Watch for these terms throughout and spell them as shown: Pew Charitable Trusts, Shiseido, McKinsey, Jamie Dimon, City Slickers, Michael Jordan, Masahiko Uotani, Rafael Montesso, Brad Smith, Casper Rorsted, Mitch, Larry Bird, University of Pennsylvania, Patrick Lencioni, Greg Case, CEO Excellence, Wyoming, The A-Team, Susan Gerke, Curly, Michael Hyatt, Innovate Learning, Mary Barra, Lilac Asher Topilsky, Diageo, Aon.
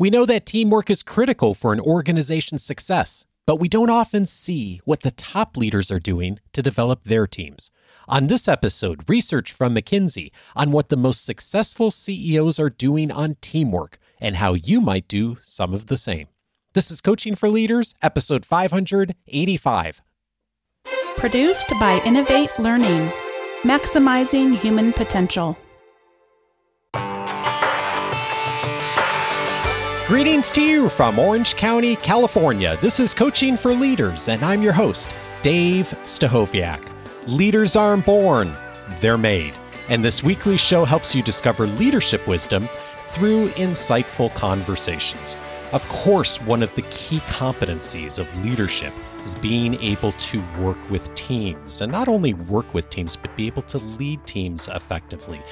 We know that teamwork is critical for an organization's success, but we don't often see what the top leaders are doing to develop their teams. On this episode, research from McKinsey on what the most successful CEOs are doing on teamwork and how you might do some of the same. This is Coaching for Leaders, episode 585. Produced by Innovate Learning, maximizing human potential. Greetings to you from Orange County, California. This is Coaching for Leaders, and I'm your host, Dave Stachowiak. Leaders aren't born, they're made. And this weekly show helps you discover leadership wisdom through insightful conversations. Of course, one of the key competencies of leadership is being able to work with teams. And not only work with teams, but be able to lead teams effectively.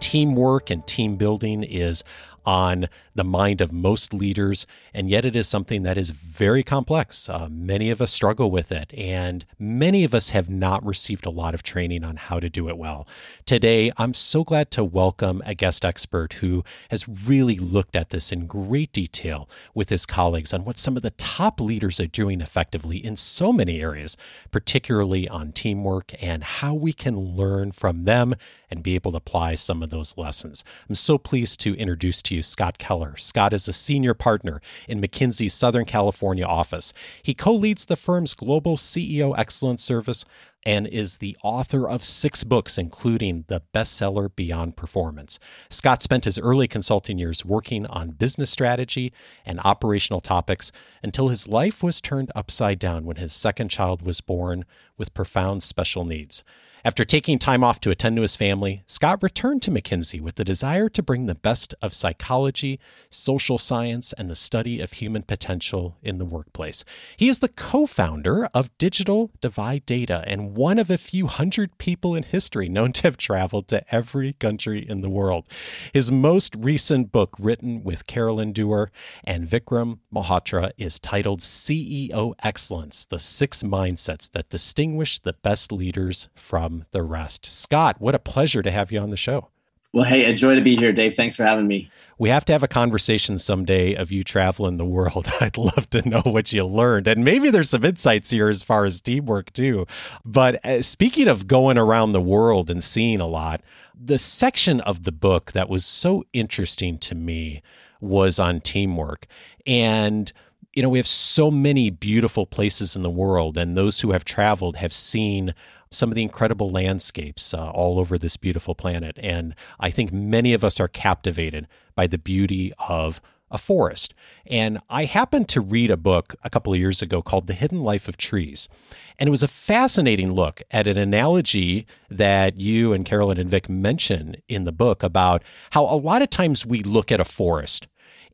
Teamwork and team building is on the mind of most leaders, and yet it is something that is very complex. Many of us struggle with it, and many of us have not received a lot of training on how to do it well. Today, I'm so glad to welcome a guest expert who has really looked at this in great detail with his colleagues on what some of the top leaders are doing effectively in so many areas, particularly on teamwork and how we can learn from them and be able to apply some of those lessons. I'm so pleased to introduce to you Scott Keller. Scott is a senior partner in McKinsey's Southern California office. He co-leads the firm's global CEO Excellence service and is the author of 6 books, including the bestseller Beyond Performance. Scott spent his early consulting years working on business strategy and operational topics until his life was turned upside down when his second child was born with profound special needs. After taking time off to attend to his family, Scott returned to McKinsey with the desire to bring the best of psychology, social science, and the study of human potential in the workplace. He is the co-founder of Digital Divide Data and one of a few 100 people in history known to have traveled to every country in the world. His most recent book, written with Carolyn Dewar and Vikram Malhotra, is titled CEO Excellence, the 6 mindsets that distinguish the best leaders from the rest. Scott, what a pleasure to have you on the show. Well, hey, a joy to be here, Dave. Thanks for having me. We have to have a conversation someday of you traveling the world. I'd love to know what you learned. And maybe there's some insights here as far as teamwork too. But speaking of going around the world and seeing a lot, the section of the book that was so interesting to me was on teamwork. And you know, we have so many beautiful places in the world, and those who have traveled have seen some of the incredible landscapes all over this beautiful planet. And I think many of us are captivated by the beauty of a forest. And I happened to read a book a couple of years ago called The Hidden Life of Trees. And it was a fascinating look at an analogy that you and Carolyn and Vic mention in the book about how a lot of times we look at a forest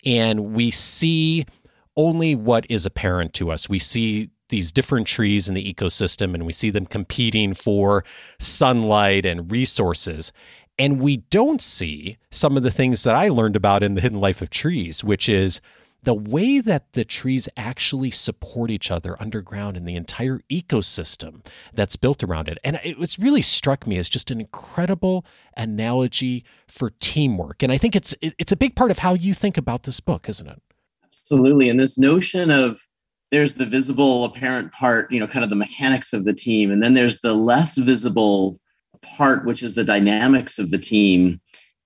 and we see only what is apparent to us. We see these different trees in the ecosystem, and we see them competing for sunlight and resources. And we don't see some of the things that I learned about in The Hidden Life of Trees, which is the way that the trees actually support each other underground and the entire ecosystem that's built around it. And it's really struck me as just an incredible analogy for teamwork. And I think it's a big part of how you think about this book, isn't it? Absolutely. And this notion of there's the visible apparent part, you know, kind of the mechanics of the team. And then there's the less visible part, which is the dynamics of the team.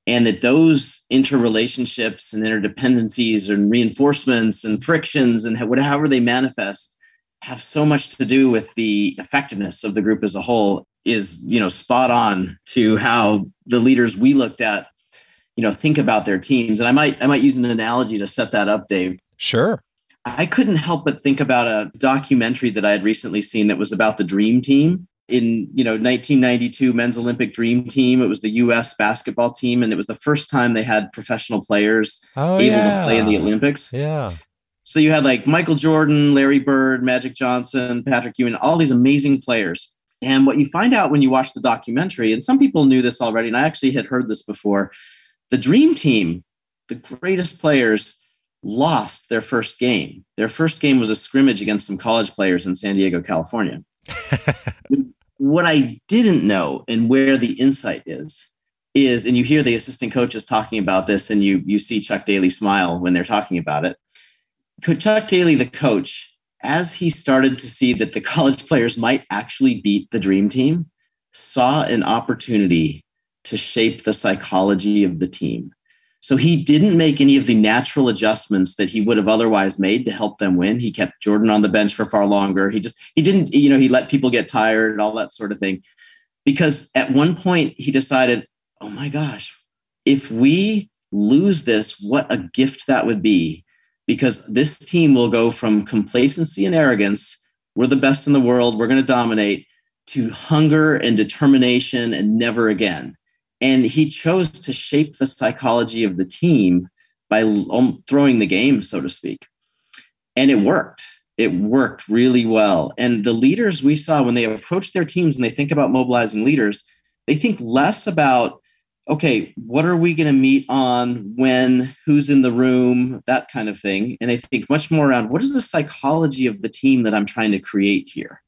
And that those interrelationships and interdependencies and reinforcements and frictions and however they manifest have so much to do with the effectiveness of the group as a whole is, you know, spot on to how the leaders we looked at, you know, think about their teams. And I might use an analogy to set that up, Dave. Sure. I couldn't help but think about a documentary that I had recently seen that was about the Dream Team in, you know, 1992 men's Olympic Dream Team. It was the U.S. basketball team, and it was the first time they had professional players to play in the Olympics. Yeah. So you had like Michael Jordan, Larry Bird, Magic Johnson, Patrick Ewing, all these amazing players. And what you find out when you watch the documentary, and some people knew this already, and I actually had heard this before, the Dream Team, the greatest players, lost their first game. Their first game was a scrimmage against some college players in San Diego, California. What I didn't know and where the insight is is, and you hear the assistant coaches talking about this, and you see Chuck Daly smile when they're talking about it. Chuck Daly, the coach, as he started to see that the college players might actually beat the dream team, saw an opportunity to shape the psychology of the team. So he didn't make any of the natural adjustments that he would have otherwise made to help them win. He kept Jordan on the bench for far longer. He let people get tired and all that sort of thing. Because at one point he decided, oh my gosh, if we lose this, what a gift that would be. Because this team will go from complacency and arrogance, we're the best in the world, we're going to dominate, to hunger and determination and never again. And he chose to shape the psychology of the team by throwing the game, so to speak. And it worked. It worked really well. And the leaders we saw, when they approach their teams and they think about mobilizing leaders, they think less about, okay, what are we going to meet on, when, who's in the room, that kind of thing. And I think much more around, what is the psychology of the team that I'm trying to create here?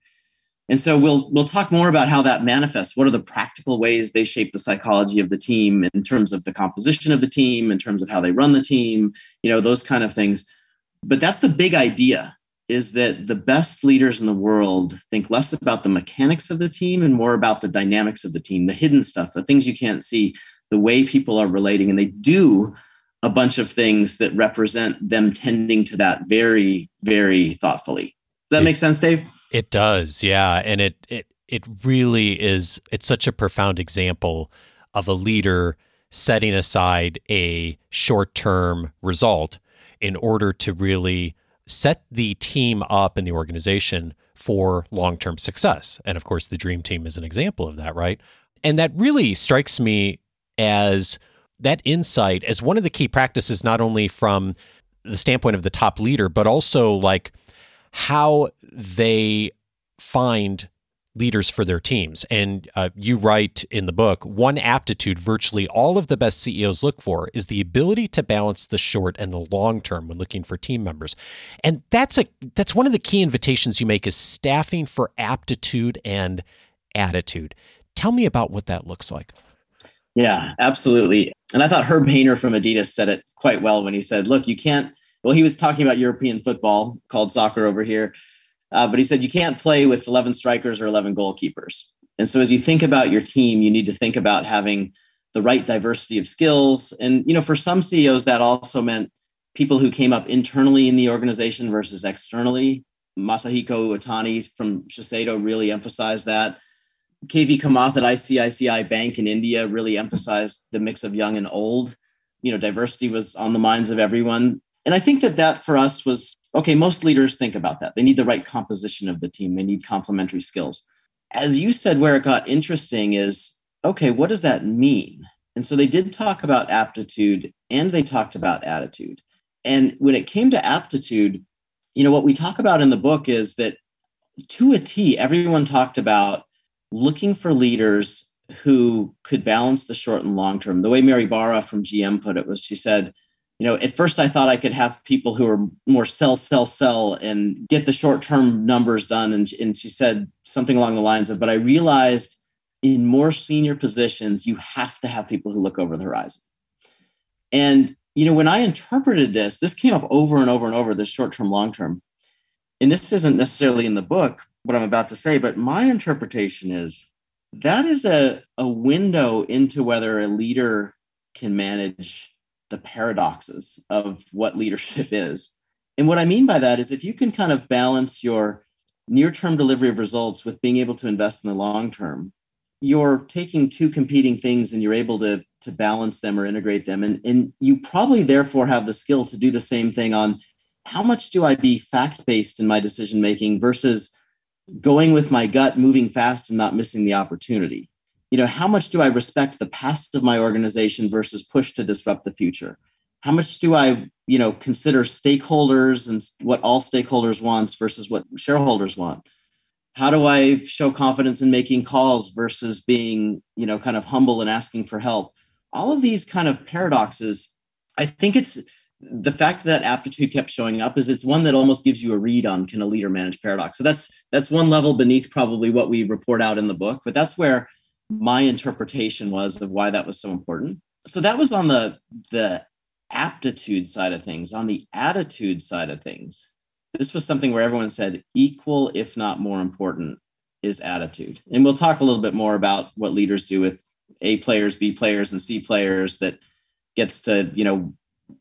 And so we'll talk more about how that manifests. What are the practical ways they shape the psychology of the team in terms of the composition of the team, in terms of how they run the team, those kind of things. But that's the big idea, is that the best leaders in the world think less about the mechanics of the team and more about the dynamics of the team, the hidden stuff, the things you can't see, the way people are relating. And they do a bunch of things that represent them tending to that very, very thoughtfully. Does that make sense, Dave? It does, yeah. And it really is, it's such a profound example of a leader setting aside a short-term result in order to really set the team up and the organization for long-term success. And of course, the dream team is an example of that, right? And that really strikes me as that insight as one of the key practices, not only from the standpoint of the top leader, but also like how they find leaders for their teams. And you write in the book, one aptitude virtually all of the best CEOs look for is the ability to balance the short and the long term when looking for team members. And that's one of the key invitations you make, is staffing for aptitude and attitude. Tell me about what that looks like. Yeah, absolutely. And I thought Herb Hayner from Adidas said it quite well when he said, look, he was talking about European football, called soccer over here. But he said, you can't play with 11 strikers or 11 goalkeepers. And so as you think about your team, you need to think about having the right diversity of skills. And, for some CEOs, that also meant people who came up internally in the organization versus externally. Masahiko Uotani from Shiseido really emphasized that. KV Kamath at ICICI Bank in India really emphasized the mix of young and old. Diversity was on the minds of everyone. And I think that for us was, okay, most leaders think about that. They need the right composition of the team. They need complementary skills. As you said, where it got interesting is, okay, what does that mean? And so they did talk about aptitude and they talked about attitude. And when it came to aptitude, what we talk about in the book is that to a T, everyone talked about looking for leaders who could balance the short and long term. The way Mary Barra from GM put it was, she said, at first I thought I could have people who are more sell and get the short-term numbers done. And she said something along the lines of, but I realized in more senior positions, you have to have people who look over the horizon. And, when I interpreted this came up over and over and over, the short-term, long-term. And this isn't necessarily in the book, what I'm about to say, but my interpretation is that is a window into whether a leader can manage the paradoxes of what leadership is. And what I mean by that is, if you can kind of balance your near-term delivery of results with being able to invest in the long term, you're taking two competing things and you're able to balance them or integrate them. And you probably therefore have the skill to do the same thing on how much do I be fact-based in my decision-making versus going with my gut, moving fast and not missing the opportunity. How much do I respect the past of my organization versus push to disrupt the future? How much do I, consider stakeholders and what all stakeholders want versus what shareholders want? How do I show confidence in making calls versus being, kind of humble and asking for help? All of these kind of paradoxes, I think it's the fact that aptitude kept showing up is it's one that almost gives you a read on, can a leader manage paradox? So that's one level beneath probably what we report out in the book, but that's where my interpretation was of why that was so important. So that was on the aptitude side of things. On the attitude side of things, this was something where everyone said equal, if not more important, is attitude. And we'll talk a little bit more about what leaders do with A players, B players, and C players that gets to, you know,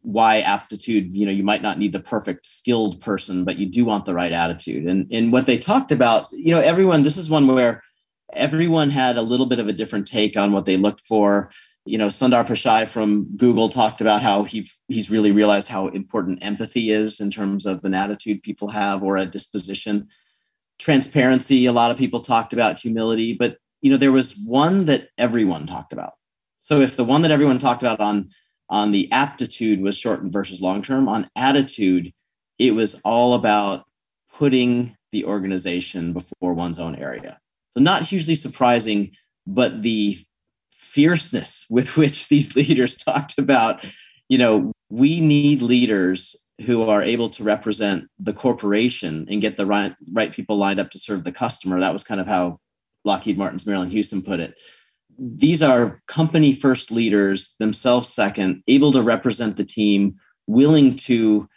why aptitude, you know, you might not need the perfect skilled person, but you do want the right attitude. And what they talked about, you know, everyone, this is one where everyone had a little bit of a different take on what they looked for. You know, Sundar Pichai from Google talked about how he's really realized how important empathy is in terms of an attitude people have or a disposition. Transparency, a lot of people talked about humility, but, you know, there was one that everyone talked about. So if the one that everyone talked about on the aptitude was short versus long-term, on attitude, it was all about putting the organization before one's own area. So not hugely surprising, but the fierceness with which these leaders talked about, you know, we need leaders who are able to represent the corporation and get the right people lined up to serve the customer. That was kind of how Lockheed Martin's Marilyn Houston put it. These are company first leaders, themselves second, able to represent the team, willing to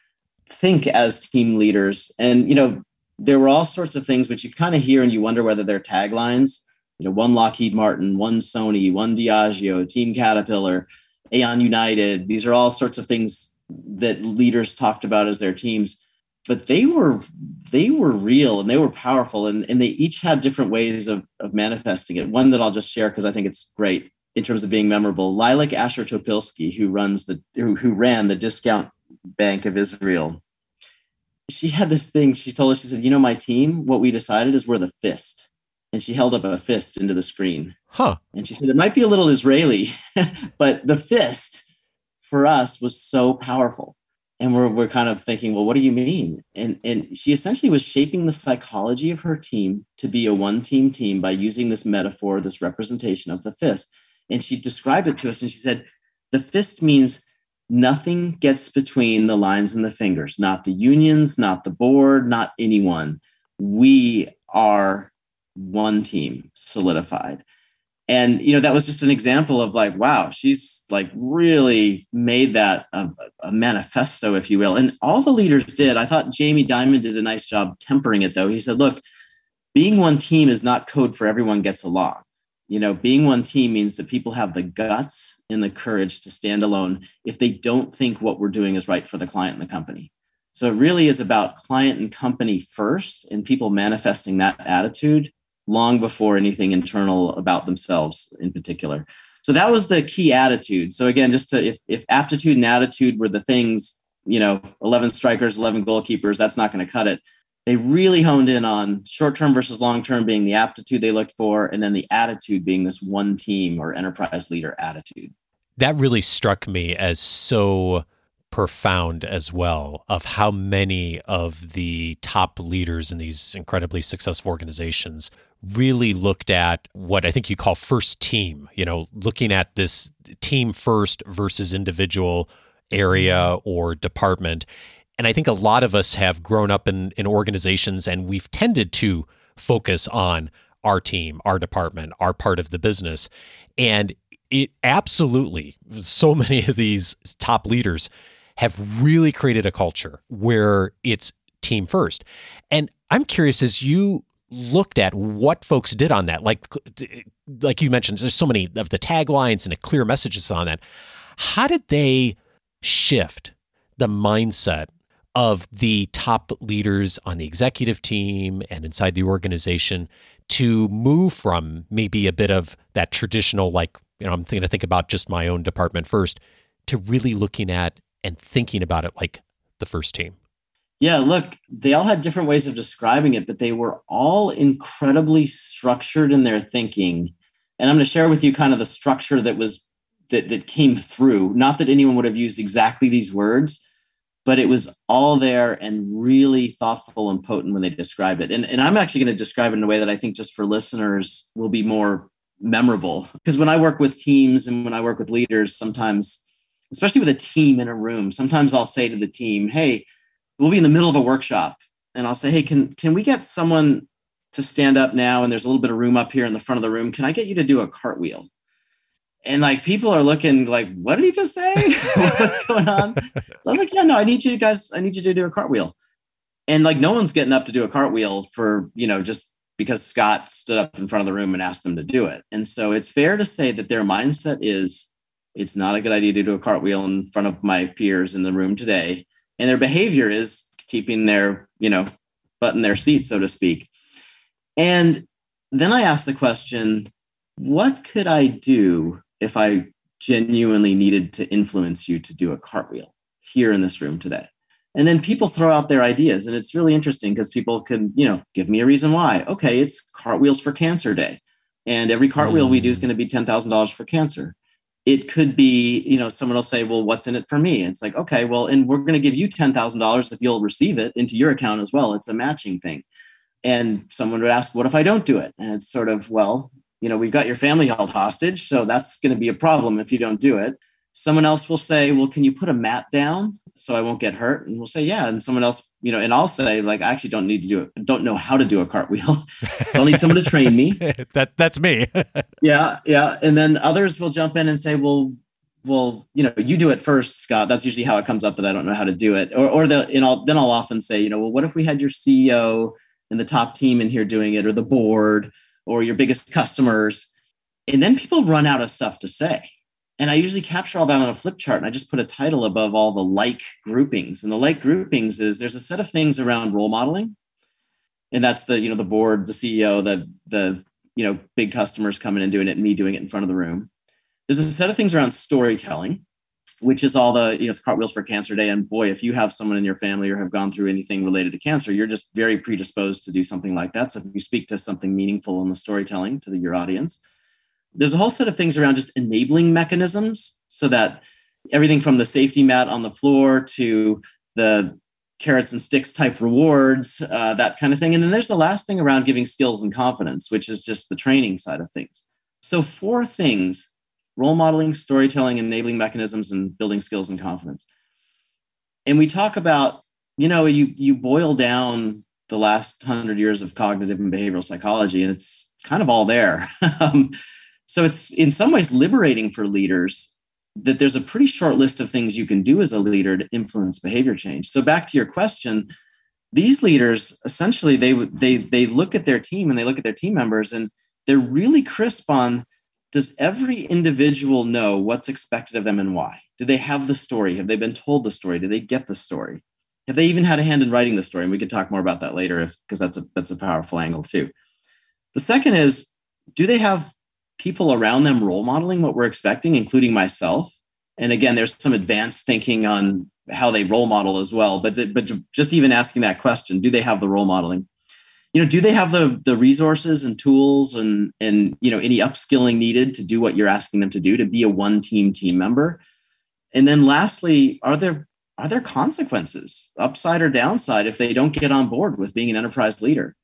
think as team leaders. And, you know, there were all sorts of things which you kind of hear and you wonder whether they're taglines. You know, one Lockheed Martin, one Sony, one Diageo, Team Caterpillar, Aon United. These are all sorts of things that leaders talked about as their teams, but they were real and they were powerful, and they each had different ways of manifesting it. One that I'll just share because I think it's great in terms of being memorable. Lilac Asher Topilsky, who ran the Discount Bank of Israel, she had this thing. She told us, she said, "You know, my team, what we decided is we're the fist." And she held up a fist into the screen. Huh. And she said, it might be a little Israeli, but the fist for us was so powerful. And we're kind of thinking, well, what do you mean? And she essentially was shaping the psychology of her team to be a one-team team by using this metaphor, this representation of the fist. And she described it to us and she said, the fist means nothing gets between the lines and the fingers, not the unions, not the board, not anyone. We are one team solidified. And, you know, that was just an example of like, wow, she's like really made that a manifesto, if you will. And all the leaders did. I thought Jamie Dimon did a nice job tempering it, though. He said, look, being one team is not code for everyone gets along. You know, being one team means that people have the guts and the courage to stand alone if they don't think what we're doing is right for the client and the company. So it really is about client and company first and people manifesting that attitude long before anything internal about themselves in particular. So that was the key attitude. So again, just to, if aptitude and attitude were the things, you know, 11 strikers, 11 goalkeepers, that's not going to cut it. They really honed in on short-term versus long-term being the aptitude they looked for, and then the attitude being this one team or enterprise leader attitude. That really struck me as so profound as well, of how many of the top leaders in these incredibly successful organizations really looked at what I think you call first team, you know, looking at this team first versus individual area or department. And I think a lot of us have grown up in organizations and we've tended to focus on our team, our department, our part of the business. And it absolutely, so many of these top leaders have really created a culture where it's team first. And I'm curious, as you looked at what folks did on that, like you mentioned, there's so many of the taglines and a clear messages on that. How did they shift the mindset of the top leaders on the executive team and inside the organization to move from maybe a bit of that traditional, like, you know, I'm going to think about just my own department first, to really looking at and thinking about it like the first team? Yeah, look, they all had different ways of describing it, but they were all incredibly structured in their thinking. And I'm going to share with you kind of the structure that came through. Not that anyone would have used exactly these words, but it was all there and really thoughtful and potent when they described it. And I'm actually going to describe it in a way that I think just for listeners will be more memorable. Because when I work with teams and when I work with leaders, sometimes, especially with a team in a room, sometimes I'll say to the team, hey, we'll be in the middle of a workshop, and I'll say, hey, can we get someone to stand up now, and there's a little bit of room up here in the front of the room. Can I get you to do a cartwheel? And like, people are looking like, what did he just say? What's going on? So I was like, yeah, no, I need you to do a cartwheel. And like, no one's getting up to do a cartwheel for, you know, just because Scott stood up in front of the room and asked them to do it. And so it's fair to say that their mindset is, it's not a good idea to do a cartwheel in front of my peers in the room today. And their behavior is keeping their, you know, butt in their seat, so to speak. And then I asked the question, what could I do if I genuinely needed to influence you to do a cartwheel here in this room today? And then people throw out their ideas. And it's really interesting because people can, you know, give me a reason why. Okay, it's Cartwheels for Cancer Day. And every cartwheel we do is going to be $10,000 for cancer. It could be, you know, someone will say, well, what's in it for me? And it's like, okay, well, and we're going to give you $10,000 if you'll receive it into your account as well. It's a matching thing. And someone would ask, what if I don't do it? And it's sort of, well, you know, we've got your family held hostage, so that's going to be a problem if you don't do it. Someone else will say, well, can you put a mat down so I won't get hurt? And we'll say, yeah. And someone else, you know, and I'll say, like, I actually don't need to do it. Don't know how to do a cartwheel. So I'll need someone to train me. That's me. Yeah. And then others will jump in and say, well, you know, you do it first, Scott. That's usually how it comes up that I don't know how to do it. Then I'll often say, you know, well, what if we had your CEO and the top team in here doing it, or the board, or your biggest customers? And then people run out of stuff to say. And I usually capture all that on a flip chart, and I just put a title above all the like groupings. And the like groupings is there's a set of things around role modeling. And that's the, you know, the board, the CEO, the you know, big customers coming and doing it, me doing it in front of the room. There's a set of things around storytelling, which is all the, you know, it's Cartwheels for Cancer Day. And boy, if you have someone in your family or have gone through anything related to cancer, you're just very predisposed to do something like that. So if you speak to something meaningful in the storytelling to your audience, there's a whole set of things around just enabling mechanisms, so that everything from the safety mat on the floor to the carrots and sticks type rewards, that kind of thing. And then there's the last thing around giving skills and confidence, which is just the training side of things. So 4 things: role modeling, storytelling, enabling mechanisms, and building skills and confidence. And we talk about, you know, you boil down the last 100 years of cognitive and behavioral psychology, and it's kind of all there. So it's in some ways liberating for leaders that there's a pretty short list of things you can do as a leader to influence behavior change. So back to your question, these leaders, essentially, they look at their team and they look at their team members, and they're really crisp on, does every individual know what's expected of them and why? Do they have the story? Have they been told the story? Do they get the story? Have they even had a hand in writing the story? And we could talk more about that later, because that's a powerful angle too. The second is, do they have people around them role modeling what we're expecting, including myself? And again, there's some advanced thinking on how they role model as well. But just even asking that question, do they have the role modeling? You know, do they have the resources and tools and, you know, any upskilling needed to do what you're asking them to do, to be a one-team team member? And then lastly, are there consequences, upside or downside, if they don't get on board with being an enterprise leader?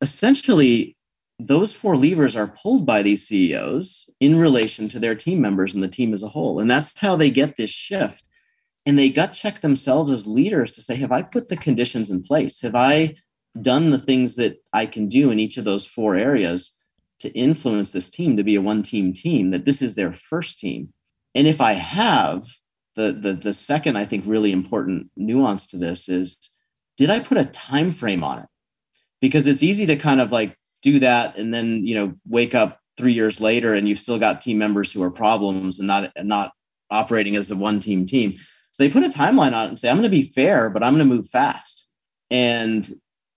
Essentially, those 4 levers are pulled by these CEOs in relation to their team members and the team as a whole. And that's how they get this shift. And they gut check themselves as leaders to say, have I put the conditions in place? Have I done the things that I can do in each of those 4 areas to influence this team to be a one-team team, that this is their first team? And if I have, the second, I think, really important nuance to this is, did I put a time frame on it? Because it's easy to kind of like do that and then, you know, wake up 3 years later and you've still got team members who are problems and not operating as a one-team team. So they put a timeline on it and say, I'm going to be fair, but I'm going to move fast. And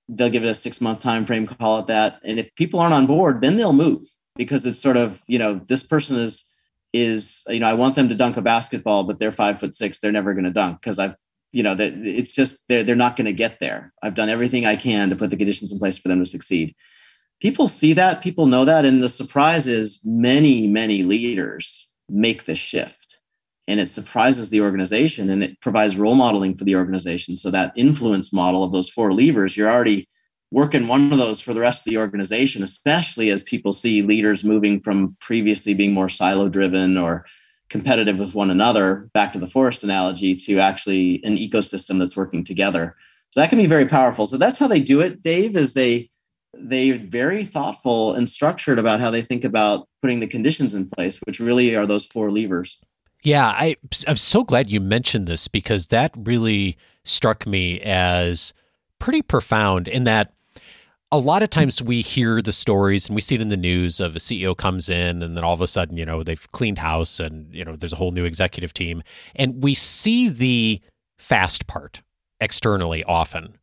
they'll give it a 6-month time frame, call it that. And if people aren't on board, then they'll move, because it's sort of, you know, this person is, you know, I want them to dunk a basketball, but they're 5'6". They're never going to dunk, because I've, you know, that it's just, they're not going to get there. I've done everything I can to put the conditions in place for them to succeed. People see that, people know that. And the surprise is many, many leaders make the shift, and it surprises the organization, and it provides role modeling for the organization. So that influence model of those 4 levers, you're already working one of those for the rest of the organization, especially as people see leaders moving from previously being more silo-driven or competitive with one another, back to the forest analogy, to actually an ecosystem that's working together. So that can be very powerful. So that's how they do it, Dave, is they they're very thoughtful and structured about how they think about putting the conditions in place, which really are those four levers. Yeah, I'm so glad you mentioned this because that really struck me as pretty profound in that a lot of times we hear the stories and we see it in the news of a CEO comes in and then all of a sudden, you know, they've cleaned house and, you know, there's a whole new executive team. And we see the fast part externally often.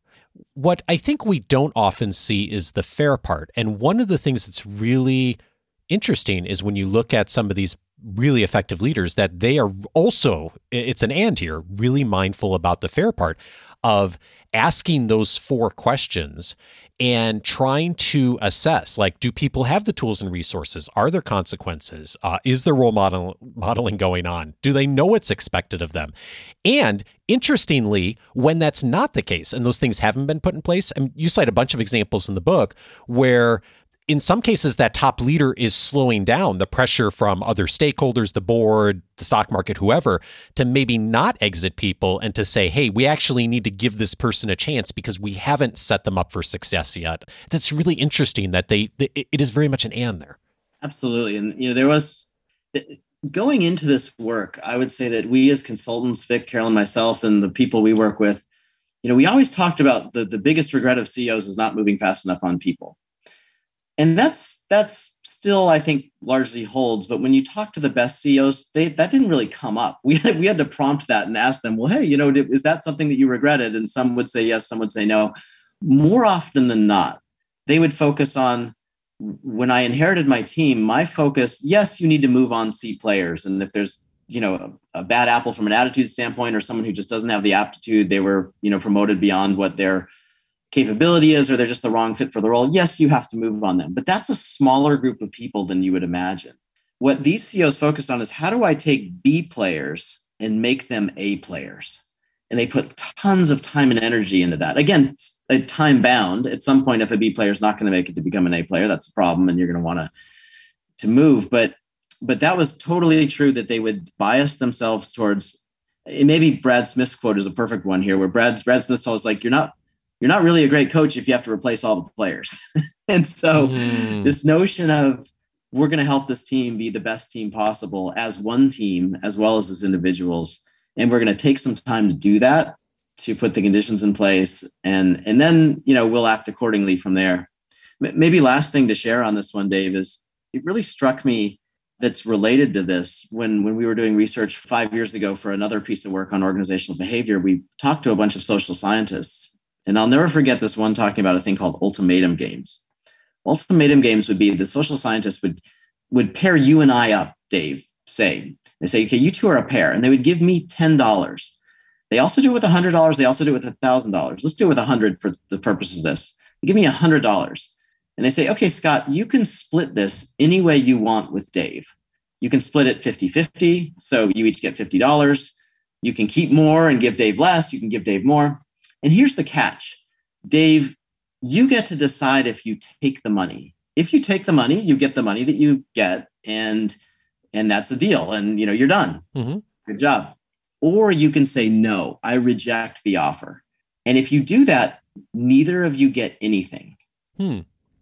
What I think we don't often see is the fair part. And one of the things that's really interesting is when you look at some of these really effective leaders that they are also, it's an and here, really mindful about the fair part of asking those four questions and trying to assess, like, do people have the tools and resources? Are there consequences? Is there role modeling going on? Do they know what's expected of them? And interestingly, when that's not the case and those things haven't been put in place, I mean, you cite a bunch of examples in the book where in some cases, that top leader is slowing down the pressure from other stakeholders, the board, the stock market, whoever, to maybe not exit people and to say, hey, we actually need to give this person a chance because we haven't set them up for success yet. That's really interesting that it is very much an and there. Absolutely. And, you know, there was, going into this work, I would say that we as consultants, Vic, Carolyn, myself, and the people we work with, you know, we always talked about the biggest regret of CEOs is not moving fast enough on people. And that's still, I think, largely holds. But when you talk to the best CEOs, that didn't really come up. We had to prompt that and ask them, well, hey, you know, is that something that you regretted? And some would say yes, some would say no. More often than not, they would focus on, when I inherited my team, my focus, yes, you need to move on C players. And if there's, you know, a bad apple from an attitude standpoint or someone who just doesn't have the aptitude, they were, you know, promoted beyond what their capability is, or they're just the wrong fit for the role, yes, you have to move on them. But that's a smaller group of people than you would imagine. What these CEOs focused on is, how do I take B players and make them A players? And they put tons of time and energy into that. Again, time bound. At some point, if a B player is not going to make it to become an A player, that's the problem, and you're going to want to move. But that was totally true that they would bias themselves towards, maybe Brad Smith's quote is a perfect one here, where Brad Smith tells us, like, you're not really a great coach if you have to replace all the players. And so this notion of, we're going to help this team be the best team possible as one team, as well as individuals. And we're going to take some time to do that, to put the conditions in place. And then, you know, we'll act accordingly from there. Maybe last thing to share on this one, Dave, is it really struck me that's related to this. When we were doing research 5 years ago for another piece of work on organizational behavior, we talked to a bunch of social scientists. And I'll never forget this one talking about a thing called ultimatum games. Ultimatum games would be, the social scientists would pair you and I up, Dave, say. They say, okay, you two are a pair. And they would give me $10. They also do it with $100. They also do it with $1,000. Let's do it with $100 for the purpose of this. They give me $100. And they say, okay, Scott, you can split this any way you want with Dave. You can split it 50-50. So you each get $50. You can keep more and give Dave less. You can give Dave more. And here's the catch, Dave, you get to decide if you take the money. If you take the money, you get the money that you get, and that's the deal. And, you know, you're done. Mm-hmm. Good job. Or you can say, no, I reject the offer. And if you do that, neither of you get anything. Hmm.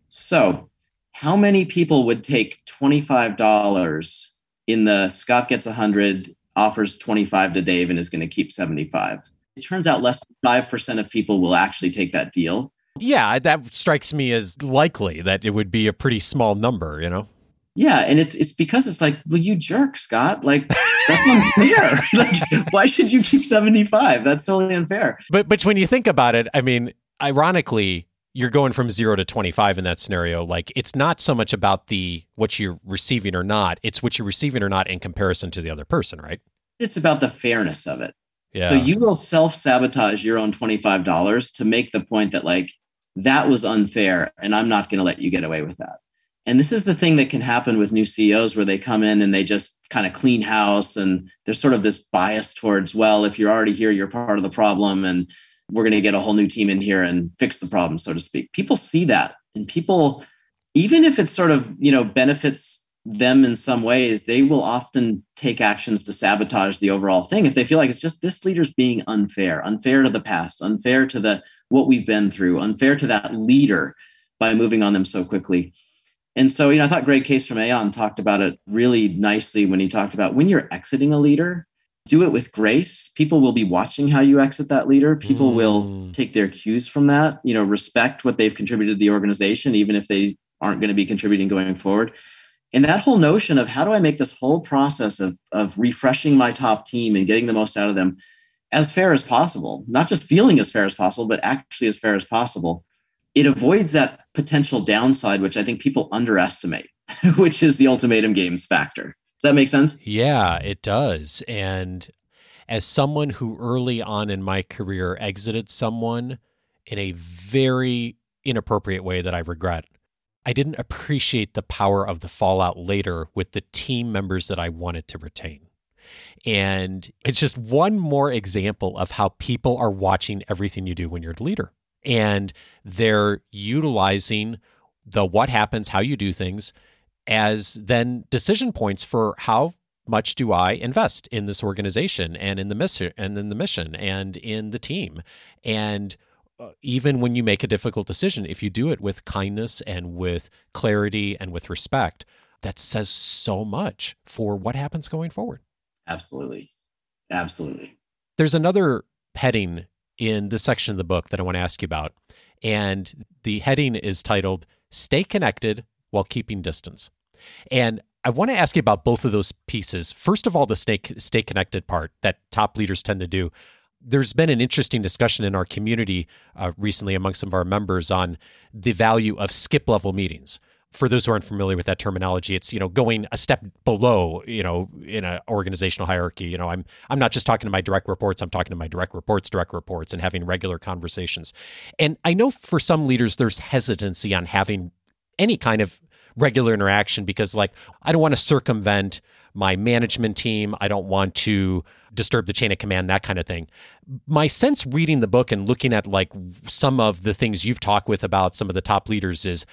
So how many people would take $25 in the Scott gets 100, offers 25 to Dave, and is going to keep 75? It turns out less than 5% of people will actually take that deal. Yeah, that strikes me as likely that it would be a pretty small number, you know? Yeah, and it's because it's like, well, you jerk, Scott. Like, that's unfair. Like, why should you keep 75? That's totally unfair. But when you think about it, I mean, ironically, you're going from 0 to 25 in that scenario. Like, it's not so much about what you're receiving or not. It's what you're receiving or not in comparison to the other person, right? It's about the fairness of it. Yeah. So you will self-sabotage your own $25 to make the point that, like, that was unfair and I'm not going to let you get away with that. And this is the thing that can happen with new CEOs, where they come in and they just kind of clean house, and there's sort of this bias towards, well, if you're already here, you're part of the problem, and we're going to get a whole new team in here and fix the problem, so to speak. People see that, and people, even if it sort of, you know, benefits them in some ways, they will often take actions to sabotage the overall thing if they feel like it's just, this leader's being unfair to the past, unfair to what we've been through, unfair to that leader. by moving on them so quickly. And so, I thought Greg Case from Aon talked about it really nicely when he talked about when you're exiting a leader, do it with grace. People will be watching how you exit that leader. People will take their cues from that, respect what they've contributed to the organization, even if they aren't going to be contributing going forward. And that whole notion of how do I make this whole process of refreshing my top team and getting the most out of them as fair as possible, not just feeling as fair as possible, but actually as fair as possible. It avoids that potential downside, which I think people underestimate, which is the ultimatum games factor. Does that make sense? Yeah, it does. And as someone who early on in my career exited someone in a very inappropriate way that I regret, I didn't appreciate the power of the fallout later with the team members that I wanted to retain. And it's just one more example of how people are watching everything you do when you're a leader. And they're utilizing the what happens, how you do things, as then decision points for how much do I invest in this organization and in the mission and in the team. And even when you make a difficult decision, if you do it with kindness and with clarity and with respect, that says so much for what happens going forward. Absolutely. Absolutely. There's another heading in this section of the book that I want to ask you about. And the heading is titled, Stay Connected While Keeping Distance. And I want to ask you about both of those pieces. First of all, the stay connected part that top leaders tend to do. There's been an interesting discussion in our community recently among some of our members on the value of skip level meetings. For those who aren't familiar with that terminology, it's going a step below in an organizational hierarchy. I'm not just talking to my direct reports. I'm talking to my direct reports, and having regular conversations. And I know for some leaders, there's hesitancy on having any kind of regular interaction because, I don't want to circumvent my management team. I don't want to disturb the chain of command, that kind of thing. My sense reading the book and looking at some of the things you've talked with about some of the top leaders is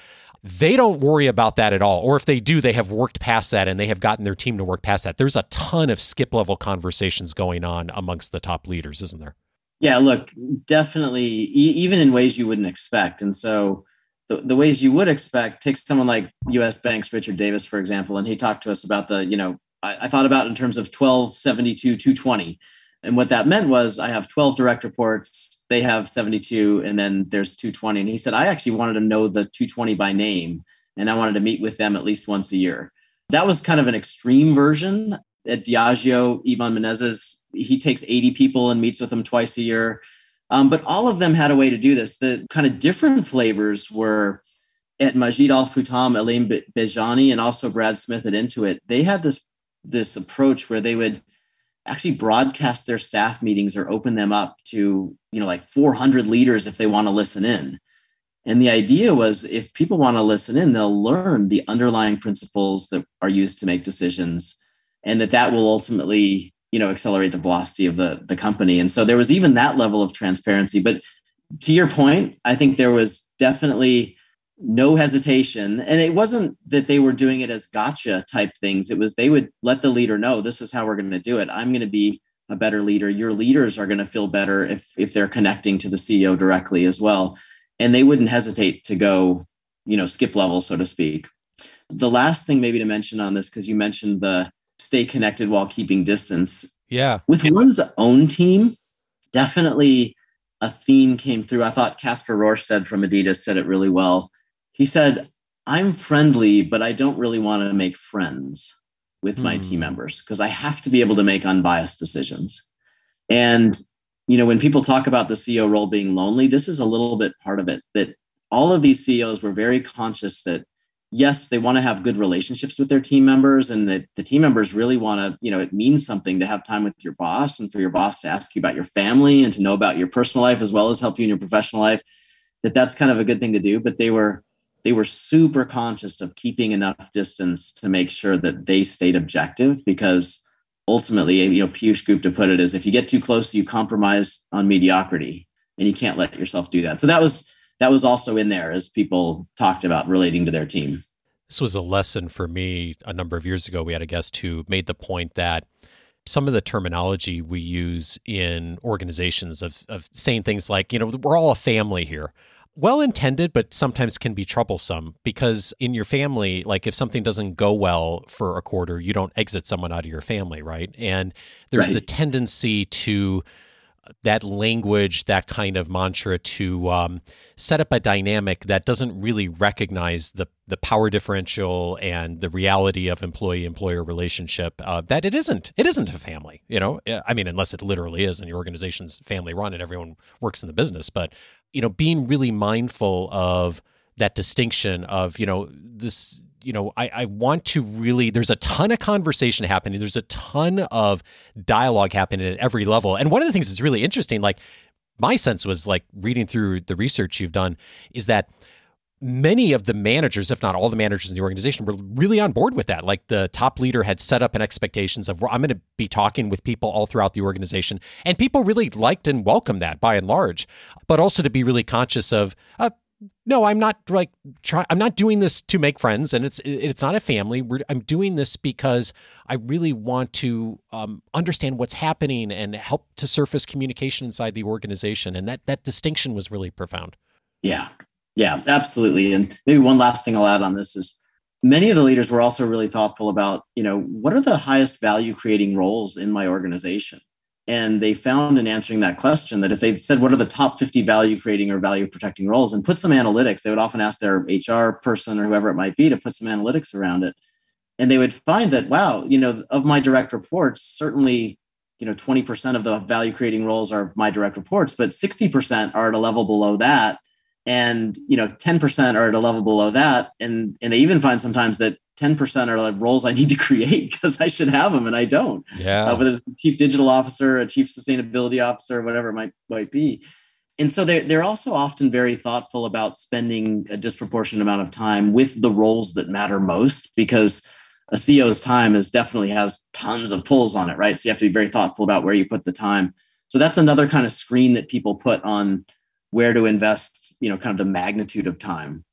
they don't worry about that at all. Or if they do, they have worked past that and they have gotten their team to work past that. There's a ton of skip level conversations going on amongst the top leaders, isn't there? Yeah, look, definitely, even in ways you wouldn't expect. And so the ways you would expect, take someone like U.S. Bank's Richard Davis, for example, and he talked to us about the, I thought about in terms of 12, 72, 220. And what that meant was I have 12 direct reports, they have 72, and then there's 220. And he said, I actually wanted to know the 220 by name, and I wanted to meet with them at least once a year. That was kind of an extreme version. At Diageo, Ivan Menezes, he takes 80 people and meets with them twice a year. But all of them had a way to do this. The kind of different flavors were at Majid Al Futtaim, Elaine Bejani, and also Brad Smith at Intuit. They had this approach where they would actually broadcast their staff meetings or open them up to, 400 leaders if they want to listen in. And the idea was if people want to listen in, they'll learn the underlying principles that are used to make decisions and that will ultimately, accelerate the velocity of the company. And so there was even that level of transparency. But to your point, I think there was definitely no hesitation. And it wasn't that they were doing it as gotcha type things. It was they would let the leader know, this is how we're going to do it. I'm going to be a better leader. Your leaders are going to feel better if they're connecting to the CEO directly as well. And they wouldn't hesitate to go, skip level, so to speak. The last thing maybe to mention on this, because you mentioned the stay connected while keeping distance. Yeah. With one's own team, definitely a theme came through. I thought Casper Rorsted from Adidas said it really well. He said, I'm friendly, but I don't really want to make friends with my team members because I have to be able to make unbiased decisions. And, when people talk about the CEO role being lonely, this is a little bit part of it, that all of these CEOs were very conscious that, yes, they want to have good relationships with their team members and that the team members really want to, it means something to have time with your boss and for your boss to ask you about your family and to know about your personal life as well as help you in your professional life, that's kind of a good thing to do. But they were super conscious of keeping enough distance to make sure that they stayed objective, because ultimately, Piyush Gupta put it as if you get too close, you compromise on mediocrity, and you can't let yourself do that. So that was also in there as people talked about relating to their team. This was a lesson for me a number of years ago. We had a guest who made the point that some of the terminology we use in organizations of saying things like, we're all a family here. well-intended, but sometimes can be troublesome because in your family, like if something doesn't go well for a quarter, you don't exit someone out of your family, right? And there's the tendency to that language, that kind of mantra to set up a dynamic that doesn't really recognize the power differential and the reality of employee-employer relationship, that it isn't a family, you know? I mean, unless it literally is and your organization's family-run and everyone works in the business. But, you know, being really mindful of that distinction of, you know, this, you know, I want to really, there's a ton of conversation happening. There's a ton of dialogue happening at every level. And one of the things that's really interesting, like my sense was like reading through the research you've done is that many of the managers, if not all the managers in the organization, were really on board with that. Like the top leader had set up an expectations of, well, I'm going to be talking with people all throughout the organization. And people really liked and welcomed that by and large, but also to be really conscious of, no, I'm not like I'm not doing this to make friends, and it's not a family. I'm doing this because I really want to understand what's happening and help to surface communication inside the organization. And that distinction was really profound. Yeah, absolutely. And maybe one last thing I'll add on this is many of the leaders were also really thoughtful about, you know, what are the highest value creating roles in my organization. And they found in answering that question that if they said, what are the top 50 value creating or value protecting roles, and put some analytics, they would often ask their HR person or whoever it might be to put some analytics around it. And they would find that, wow, you know, of my direct reports, certainly, you know, 20% of the value creating roles are my direct reports, but 60% are at a level below that. And, you know, 10% are at a level below that. And they even find sometimes that 10% are like roles I need to create because I should have them and I don't. Yeah. Whether it's a chief digital officer, a chief sustainability officer, whatever it might be. And so they're also often very thoughtful about spending a disproportionate amount of time with the roles that matter most, because a CEO's time definitely has tons of pulls on it, right? So you have to be very thoughtful about where you put the time. So that's another kind of screen that people put on where to invest, you know, kind of the magnitude of time.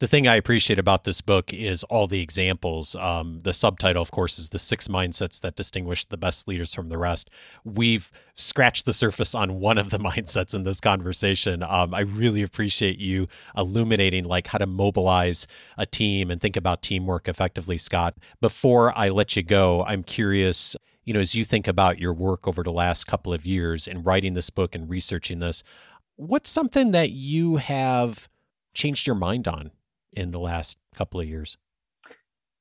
The thing I appreciate about this book is all the examples. The subtitle, of course, is The Six Mindsets That Distinguish the Best Leaders from the Rest. We've scratched the surface on one of the mindsets in this conversation. I really appreciate you illuminating like how to mobilize a team and think about teamwork effectively, Scott. Before I let you go, I'm curious, you know, as you think about your work over the last couple of years in writing this book and researching this, what's something that you have changed your mind on in the last couple of years?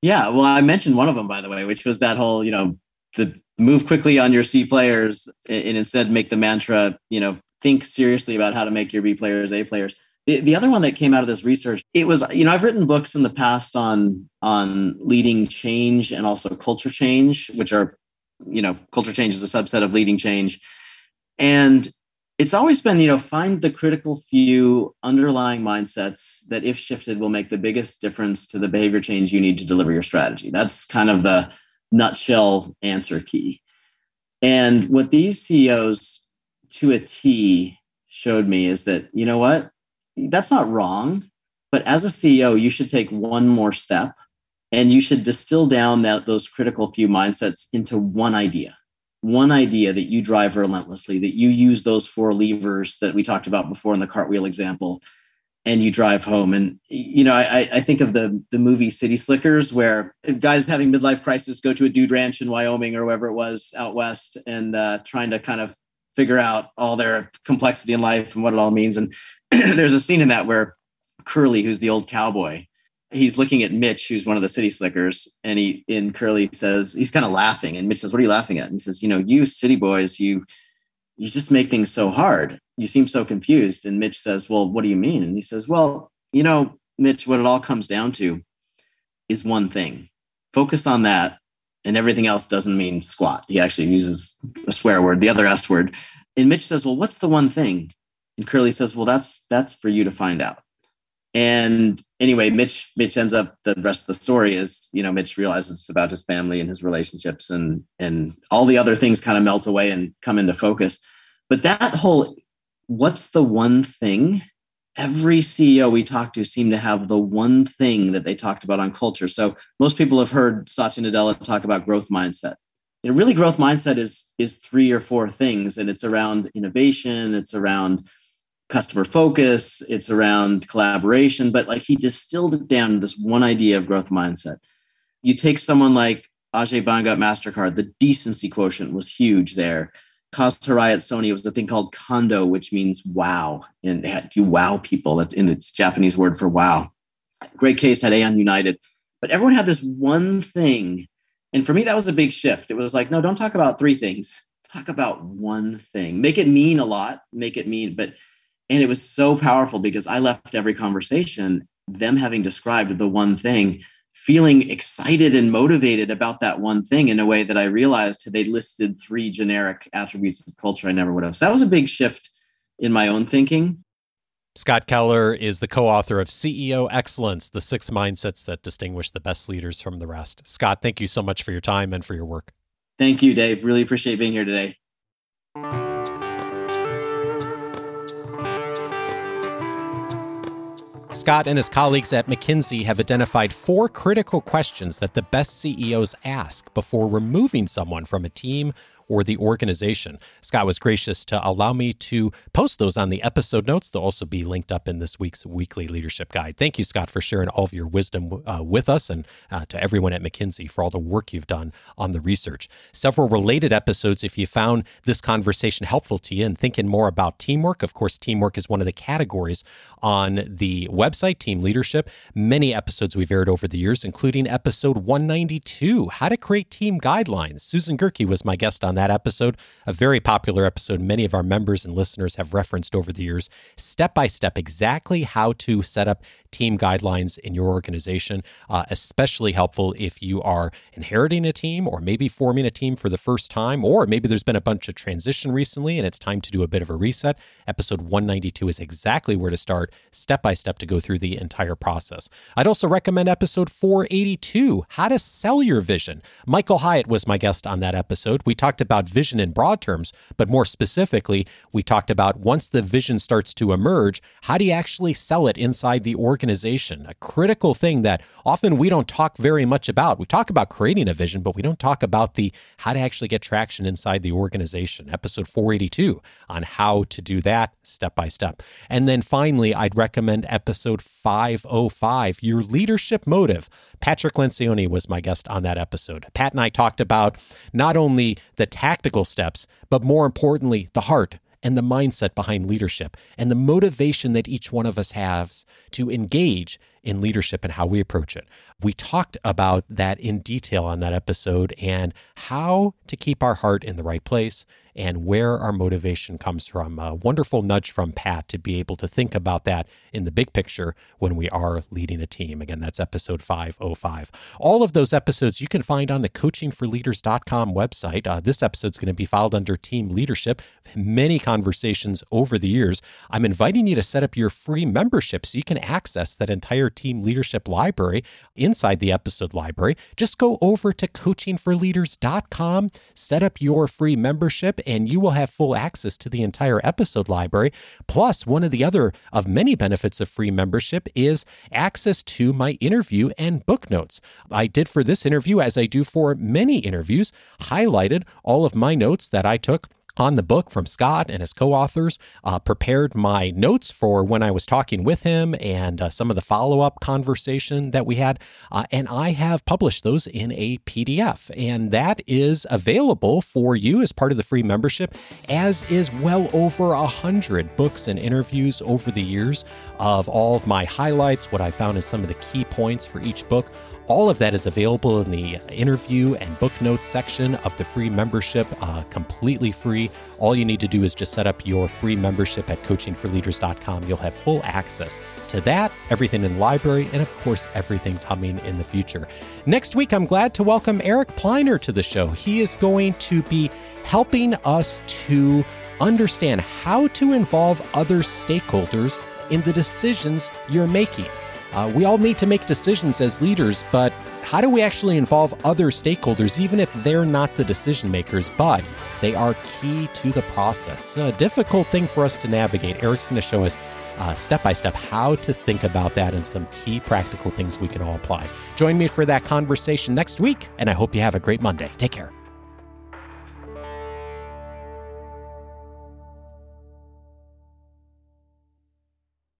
Yeah. Well, I mentioned one of them, by the way, which was that whole, you know, the move quickly on your C players and instead make the mantra, you know, think seriously about how to make your B players A players. The other one that came out of this research, it was, you know, I've written books in the past on leading change and also culture change, which are, you know, culture change is a subset of leading change. And it's always been, you know, find the critical few underlying mindsets that, if shifted, will make the biggest difference to the behavior change you need to deliver your strategy. That's kind of the nutshell answer key. And what these CEOs to a T showed me is that, you know what, that's not wrong, but as a CEO, you should take one more step and you should distill down those critical few mindsets into one idea that you drive relentlessly, that you use those four levers that we talked about before in the cartwheel example, and you drive home. And, you know, I think of the movie City Slickers, where guys having midlife crisis go to a dude ranch in Wyoming or wherever it was out west and trying to kind of figure out all their complexity in life and what it all means. And there's a scene in that where Curly, who's the old cowboy, he's looking at Mitch, who's one of the City Slickers, and Curly says, he's kind of laughing. And Mitch says, what are you laughing at? And he says, you know, you city boys, you just make things so hard. You seem so confused. And Mitch says, well, what do you mean? And he says, well, you know, Mitch, what it all comes down to is one thing. Focus on that, and everything else doesn't mean squat. He actually uses a swear word, the other S word. And Mitch says, well, what's the one thing? And Curly says, well, that's for you to find out. And anyway, Mitch ends up, the rest of the story is, you know, Mitch realizes it's about his family and his relationships and all the other things kind of melt away and come into focus. But that whole, what's the one thing? Every CEO we talked to seemed to have the one thing that they talked about on culture. So most people have heard Satya Nadella talk about growth mindset. You know, really, growth mindset is 3 or 4 things. And it's around innovation. It's around customer focus, it's around collaboration, but like he distilled it down to this one idea of growth mindset. You take someone like Ajay Banga at MasterCard, the decency quotient was huge there. Kaz Hirai at Sony, it was the thing called Kondo, which means wow. And they had, you wow people. That's in its Japanese word for wow. Great case at Aon United. But everyone had this one thing. And for me, that was a big shift. It was like, no, don't talk about three things. Talk about one thing. Make it mean a lot. And it was so powerful because I left every conversation, them having described the one thing, feeling excited and motivated about that one thing in a way that I realized they listed three generic attributes of culture I never would have. So that was a big shift in my own thinking. Scott Keller is the co-author of CEO Excellence, the 6 mindsets that distinguish the best leaders from the rest. Scott, thank you so much for your time and for your work. Thank you, Dave. Really appreciate being here today. Scott and his colleagues at McKinsey have identified 4 critical questions that the best CEOs ask before removing someone from a team or the organization. Scott was gracious to allow me to post those on the episode notes. They'll also be linked up in this week's weekly leadership guide. Thank you, Scott, for sharing all of your wisdom with us, and to everyone at McKinsey for all the work you've done on the research. Several related episodes, if you found this conversation helpful to you and thinking more about teamwork. Of course, teamwork is one of the categories on the website, Team Leadership. Many episodes we've aired over the years, including episode 192, How to Create Team Guidelines. Susan Gerke was my guest on that episode, a very popular episode many of our members and listeners have referenced over the years, step-by-step exactly how to set up team guidelines in your organization, especially helpful if you are inheriting a team or maybe forming a team for the first time, or maybe there's been a bunch of transition recently and it's time to do a bit of a reset. Episode 192 is exactly where to start, step-by-step to go through the entire process. I'd also recommend episode 482, How to Sell Your Vision. Michael Hyatt was my guest on that episode. We talked about vision in broad terms, but more specifically, we talked about once the vision starts to emerge, how do you actually sell it inside the organization? A critical thing that often we don't talk very much about. We talk about creating a vision, but we don't talk about the how to actually get traction inside the organization. Episode 482 on how to do that step by step. And then finally, I'd recommend episode 505, Your Leadership Motive. Patrick Lencioni was my guest on that episode. Pat and I talked about not only the tactical steps, but more importantly, the heart and the mindset behind leadership and the motivation that each one of us has to engage in leadership and how we approach it. We talked about that in detail on that episode and how to keep our heart in the right place and where our motivation comes from. A wonderful nudge from Pat to be able to think about that in the big picture when we are leading a team. Again, that's episode 505. All of those episodes you can find on the coachingforleaders.com website. This episode's going to be filed under Team Leadership. Many conversations over the years. I'm inviting you to set up your free membership so you can access that entire Team Leadership library inside the episode library. Just go over to coachingforleaders.com, set up your free membership, and you will have full access to the entire episode library. Plus, one of the other of many benefits of free membership is access to my interview and book notes. I did for this interview, as I do for many interviews, highlighted all of my notes that I took on the book from Scott and his co-authors, prepared my notes for when I was talking with him and some of the follow-up conversation that we had. And I have published those in a PDF. And that is available for you as part of the free membership, as is well over 100 books and interviews over the years of all of my highlights, what I found is some of the key points for each book. All of that is available in the interview and book notes section of the free membership, completely free. All you need to do is just set up your free membership at coachingforleaders.com. You'll have full access to that, everything in the library, and of course, everything coming in the future. Next week, I'm glad to welcome Eric Pliner to the show. He is going to be helping us to understand how to involve other stakeholders in the decisions you're making. We all need to make decisions as leaders, but how do we actually involve other stakeholders, even if they're not the decision makers, but they are key to the process? A difficult thing for us to navigate. Eric's going to show us step-by-step how to think about that and some key practical things we can all apply. Join me for that conversation next week, and I hope you have a great Monday. Take care.